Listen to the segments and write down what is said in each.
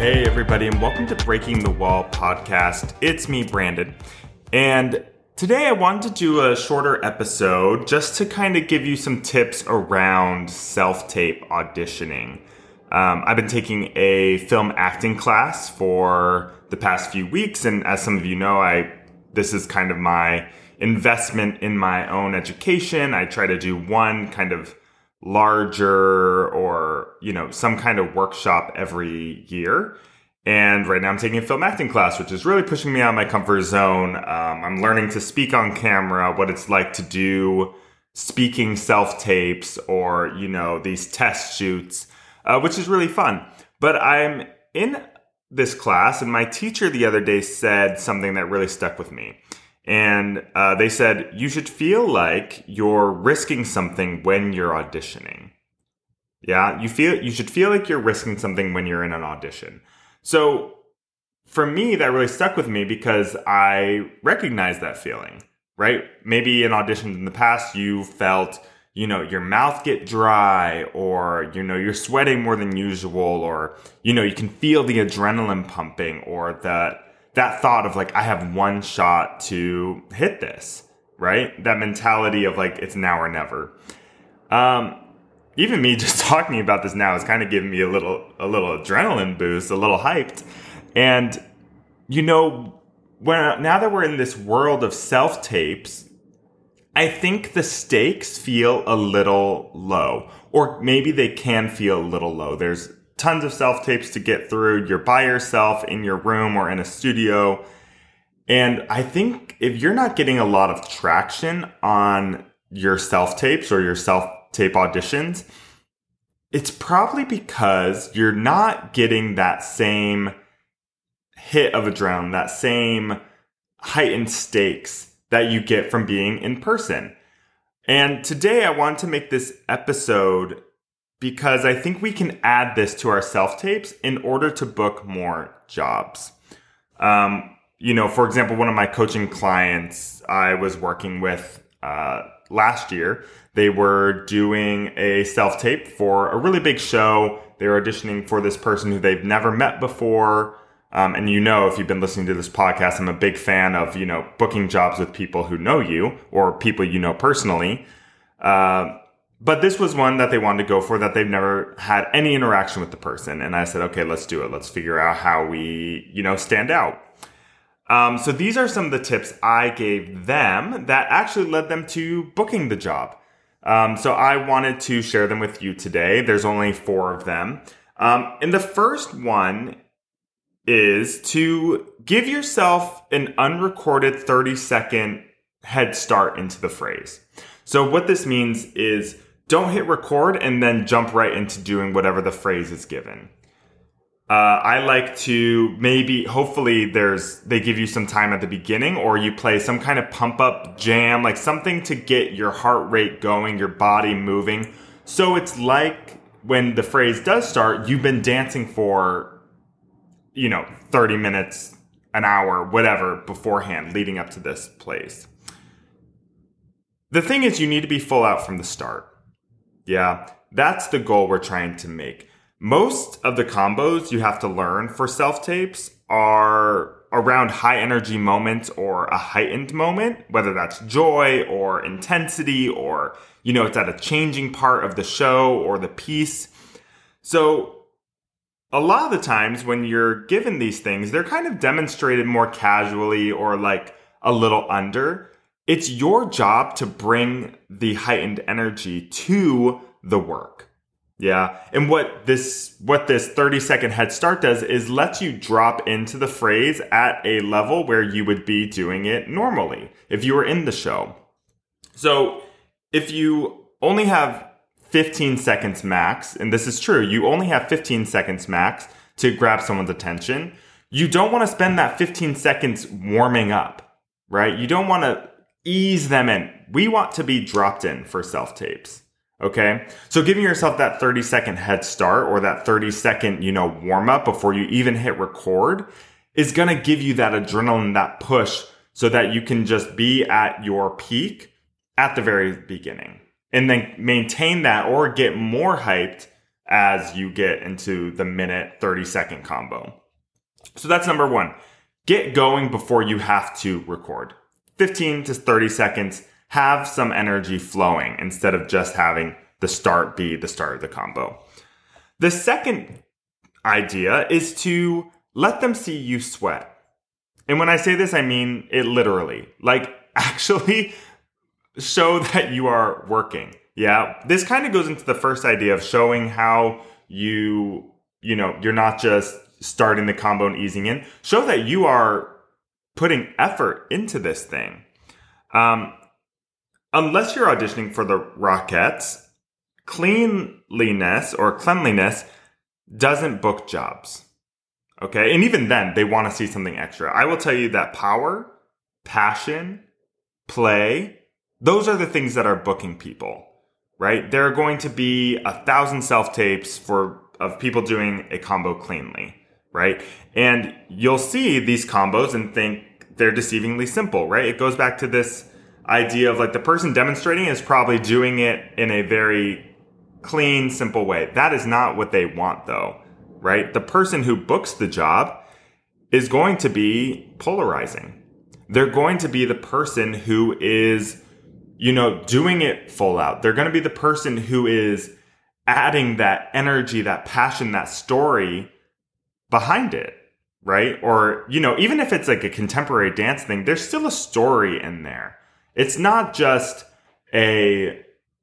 Hey everybody, and welcome to Breaking the Wall Podcast. It's me, Brandon. And today I wanted to do a shorter episode just to kind of give you some tips around self-tape auditioning. I've been taking a film acting class for the past few weeks, and as some of you know, this is kind of my investment in my own education. I try to do one kind of larger or, some kind of workshop every year. And right now I'm taking a film acting class, which is really pushing me out of my comfort zone. I'm learning to speak on camera, what it's like to do speaking self-tapes or, these test shoots, which is really fun. But I'm in this class and my teacher the other day said something that really stuck with me. And they said, you should feel like you're risking something when you're auditioning. Yeah, you should feel like you're risking something when you're in an audition. So for me, that really stuck with me because I recognize that feeling, right? Maybe in auditions in the past, you felt, your mouth get dry or, you're sweating more than usual or, you can feel the adrenaline pumping or that thought of like, I have one shot to hit this, right? That mentality of like, it's now or never. Even me just talking about this now is kind of giving me a little adrenaline boost, a little hyped. And, now that we're in this world of self-tapes, I think the stakes feel a little low, or maybe they can feel a little low. There's tons of self-tapes to get through. You're by yourself in your room or in a studio. And I think if you're not getting a lot of traction on your self-tapes or your self-tape auditions, it's probably because you're not getting that same hit of adrenaline, that same heightened stakes that you get from being in person. And today I want to make this episode because I think we can add this to our self-tapes in order to book more jobs. For example, one of my coaching clients I was working with last year, they were doing a self-tape for a really big show. They were auditioning for this person who they've never met before. And if you've been listening to this podcast, I'm a big fan of, booking jobs with people who know you or people you know personally. But this was one that they wanted to go for that they've never had any interaction with the person. And I said, okay, let's do it. Let's figure out how we, stand out. So these are some of the tips I gave them that actually led them to booking the job. So I wanted to share them with you today. There's only 4 of them. And the first one is to give yourself an unrecorded 30-second head start into the phrase. So what this means is, don't hit record and then jump right into doing whatever the phrase is given. I like to hopefully they give you some time at the beginning or you play some kind of pump up jam, like something to get your heart rate going, your body moving. So it's like when the phrase does start, you've been dancing for, 30 minutes, an hour, whatever beforehand leading up to this place. The thing is you need to be full out from the start. Yeah, that's the goal we're trying to make. Most of the combos you have to learn for self-tapes are around high energy moments or a heightened moment, whether that's joy or intensity or, it's at a changing part of the show or the piece. So a lot of the times when you're given these things, they're kind of demonstrated more casually or like a little under. It's your job to bring the heightened energy to the work. Yeah. And what this 30-second head start does is lets you drop into the phrase at a level where you would be doing it normally if you were in the show. So if you only have 15 seconds max, and this is true, you only have 15 seconds max to grab someone's attention, you don't want to spend that 15 seconds warming up, right? You don't want to ease them in. We want to be dropped in for self-tapes, okay? So giving yourself that 30-second head start or that 30-second, warm-up before you even hit record is going to give you that adrenaline, that push so that you can just be at your peak at the very beginning and then maintain that or get more hyped as you get into the minute 30-second combo. So that's number one. Get going before you have to record. 15 to 30 seconds. Have some energy flowing instead of just having the start be the start of the combo. The second idea is to let them see you sweat. And when I say this, I mean it literally. Like, actually show that you are working. Yeah, this kind of goes into the first idea of showing how you're not just starting the combo and easing in. Show that you are putting effort into this thing. Unless you're auditioning for the Rockettes, cleanliness doesn't book jobs. Okay, and even then, they want to see something extra. I will tell you that power, passion, play, those are the things that are booking people, right? There are going to be 1,000 self-tapes of people doing a combo cleanly, right? And you'll see these combos and think they're deceivingly simple, right? It goes back to this idea of like the person demonstrating is probably doing it in a very clean, simple way. That is not what they want though, right? The person who books the job is going to be polarizing. They're going to be the person who is, doing it full out. They're going to be the person who is adding that energy, that passion, that story behind it, right? Or, even if it's like a contemporary dance thing, there's still a story in there. It's not just maybe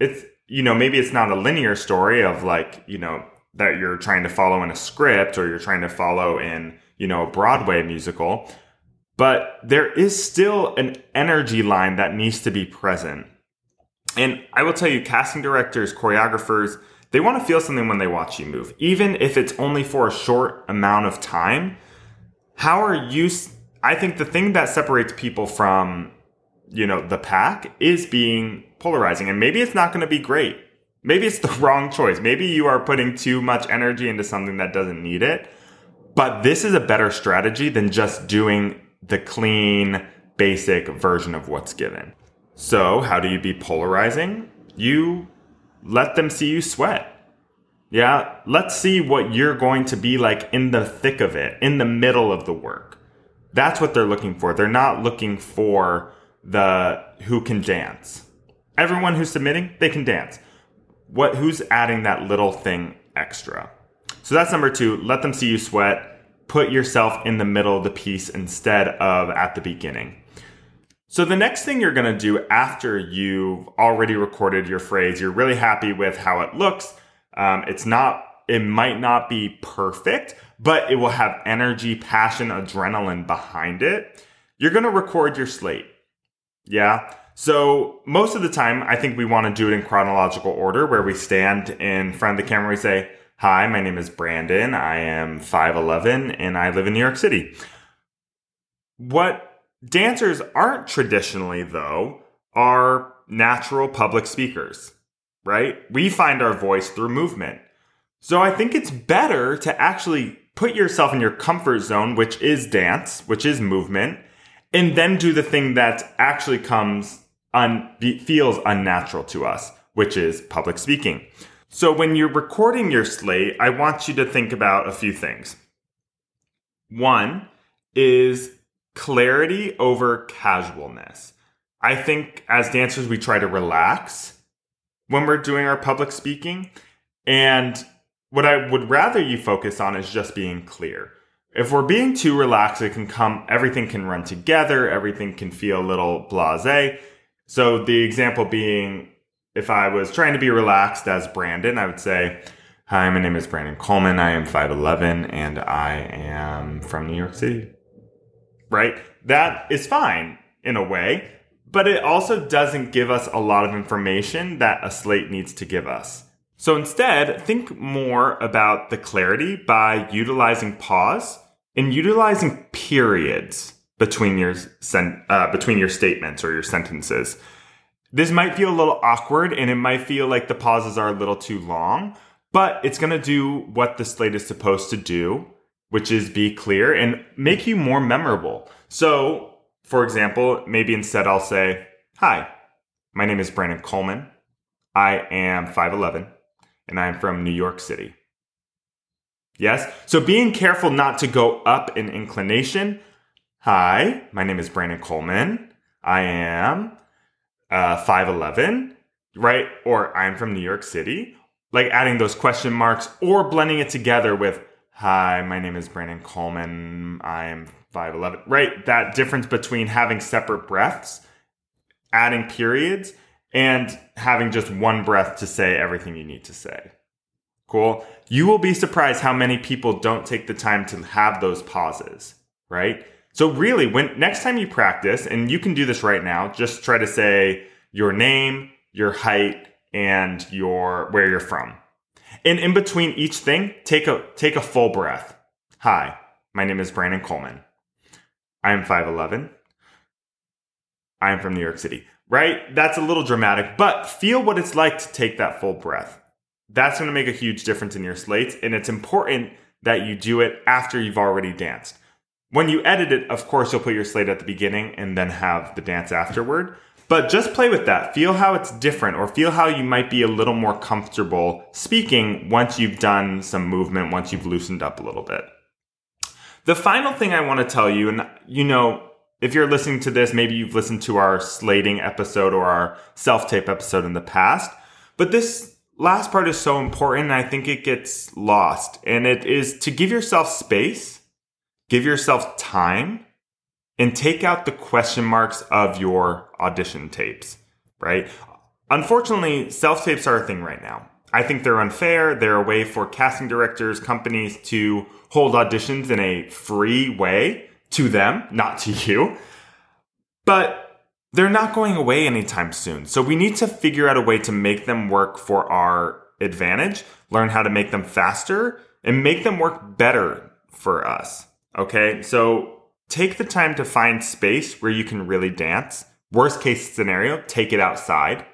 it's not a linear story of like, that you're trying to follow in a script or you're trying to follow in, a Broadway musical, but there is still an energy line that needs to be present. And I will tell you, casting directors, choreographers, they want to feel something when they watch you move, even if it's only for a short amount of time. I think the thing that separates people from, the pack is being polarizing. And maybe it's not going to be great. Maybe it's the wrong choice. Maybe you are putting too much energy into something that doesn't need it. But this is a better strategy than just doing the clean, basic version of what's given. So how do you be polarizing? You let them see you sweat. Yeah, let's see what you're going to be like in the thick of it, in the middle of the work. That's what they're looking for. They're not looking for the who can dance. Everyone who's submitting, they can dance. Who's adding that little thing extra? So that's number two. Let them see you sweat. Put yourself in the middle of the piece instead of at the beginning. So the next thing you're going to do after you've already recorded your phrase, you're really happy with how it looks. It might not be perfect, but it will have energy, passion, adrenaline behind it. You're going to record your slate. Yeah. So most of the time, I think we want to do it in chronological order where we stand in front of the camera. We say, hi, my name is Brandon. I am 5'11" and I live in New York City. What dancers aren't traditionally, though, are natural public speakers, right? We find our voice through movement. So I think it's better to actually put yourself in your comfort zone, which is dance, which is movement, and then do the thing that actually feels unnatural to us, which is public speaking. So when you're recording your slate, I want you to think about a few things. One is clarity over casualness. I think as dancers, we try to relax when we're doing our public speaking. And what I would rather you focus on is just being clear. If we're being too relaxed, everything can run together, everything can feel a little blasé. So the example being, if I was trying to be relaxed as Brandon, I would say, hi, my name is Brandon Coleman, I am 5'11", and I am from New York City. Right? That is fine in a way, but it also doesn't give us a lot of information that a slate needs to give us. So instead, think more about the clarity by utilizing pause and utilizing periods between your statements or your sentences. This might feel a little awkward and it might feel like the pauses are a little too long, but it's going to do what the slate is supposed to do, which is be clear and make you more memorable. So, for example, maybe instead I'll say, hi, my name is Brandon Coleman. I am 5'11". and I'm from New York City. Yes? So being careful not to go up in inclination. Hi, my name is Brandon Coleman. I am 5'11", right? Or I'm from New York City. Like adding those question marks or blending it together with, hi, my name is Brandon Coleman. I'm 5'11", right? That difference between having separate breaths, adding periods, and having just one breath to say everything you need to say. Cool. You will be surprised how many people don't take the time to have those pauses, right? So really, when next time you practice, and you can do this right now, just try to say your name, your height, and where you're from. And in between each thing, take a full breath. Hi, my name is Brandon Coleman. I am 5'11". I am from New York City. Right? That's a little dramatic, but feel what it's like to take that full breath. That's going to make a huge difference in your slates, and it's important that you do it after you've already danced. When you edit it, of course, you'll put your slate at the beginning and then have the dance afterward. But just play with that. Feel how it's different, or feel how you might be a little more comfortable speaking once you've done some movement, once you've loosened up a little bit. The final thing I want to tell you, and you know, if you're listening to this, maybe you've listened to our slating episode or our self-tape episode in the past. But this last part is so important, and I think it gets lost. And it is to give yourself space, give yourself time, and take out the question marks of your audition tapes, right? Unfortunately, self-tapes are a thing right now. I think they're unfair. They're a way for casting directors, companies to hold auditions in a free way. To them, not to you. But they're not going away anytime soon. So we need to figure out a way to make them work for our advantage, learn how to make them faster, and make them work better for us. Okay? So take the time to find space where you can really dance. Worst case scenario, take it outside,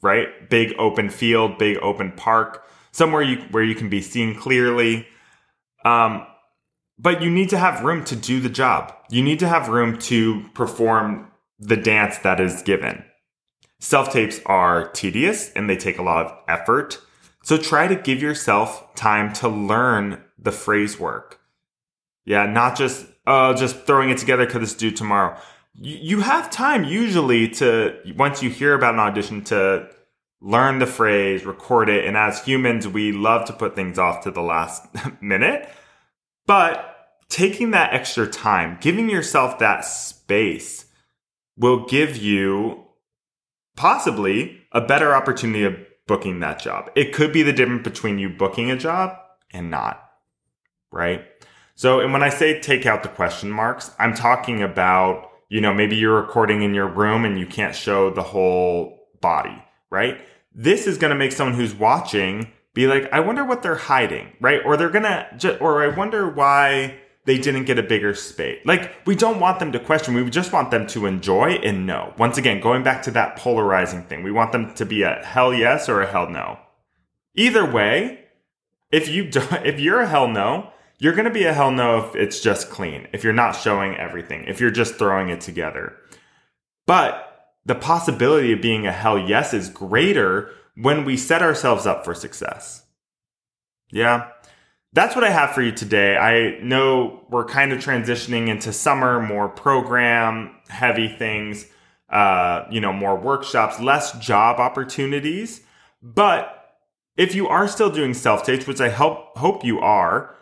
right? Big open field, big open park, somewhere where you can be seen clearly. But you need to have room to do the job. You need to have room to perform the dance that is given. Self-tapes are tedious and they take a lot of effort. So try to give yourself time to learn the phrase work. Yeah, not just just throwing it together because it's due tomorrow. You have time usually to, once you hear about an audition, to learn the phrase, record it. And as humans, we love to put things off to the last minute. But taking that extra time, giving yourself that space will give you possibly a better opportunity of booking that job. It could be the difference between you booking a job and not, right? So, and when I say take out the question marks, I'm talking about, you know, maybe you're recording in your room and you can't show the whole body, right? This is going to make someone who's watching be like, I wonder what they're hiding, right? Or they're or I wonder why they didn't get a bigger space. Like, we don't want them to question. We just want them to enjoy and know. Once again, going back to that polarizing thing, we want them to be a hell yes or a hell no. Either way, if you're a hell no, you're going to be a hell no if it's just clean, if you're not showing everything, if you're just throwing it together. But the possibility of being a hell yes is greater when we set ourselves up for success. Yeah, that's what I have for you today. I know we're kind of transitioning into summer, more program heavy things, more workshops, less job opportunities. But if you are still doing self-tapes, which I hope you are,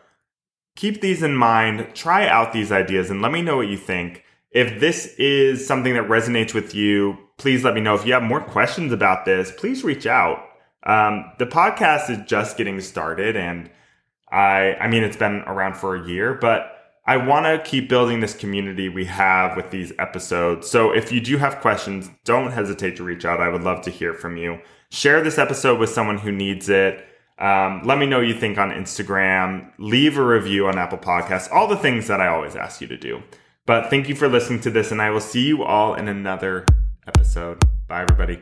keep these in mind, try out these ideas, and let me know what you think. If this is something that resonates with you, please let me know. If you have more questions about this, please reach out. The podcast is just getting started, and I mean, it's been around for a year, but I want to keep building this community we have with these episodes. So if you do have questions, don't hesitate to reach out. I would love to hear from you. Share this episode with someone who needs it. Let me know what you think on Instagram. Leave a review on Apple Podcasts. All the things that I always ask you to do. But thank you for listening to this, and I will see you all in another episode. Bye, everybody.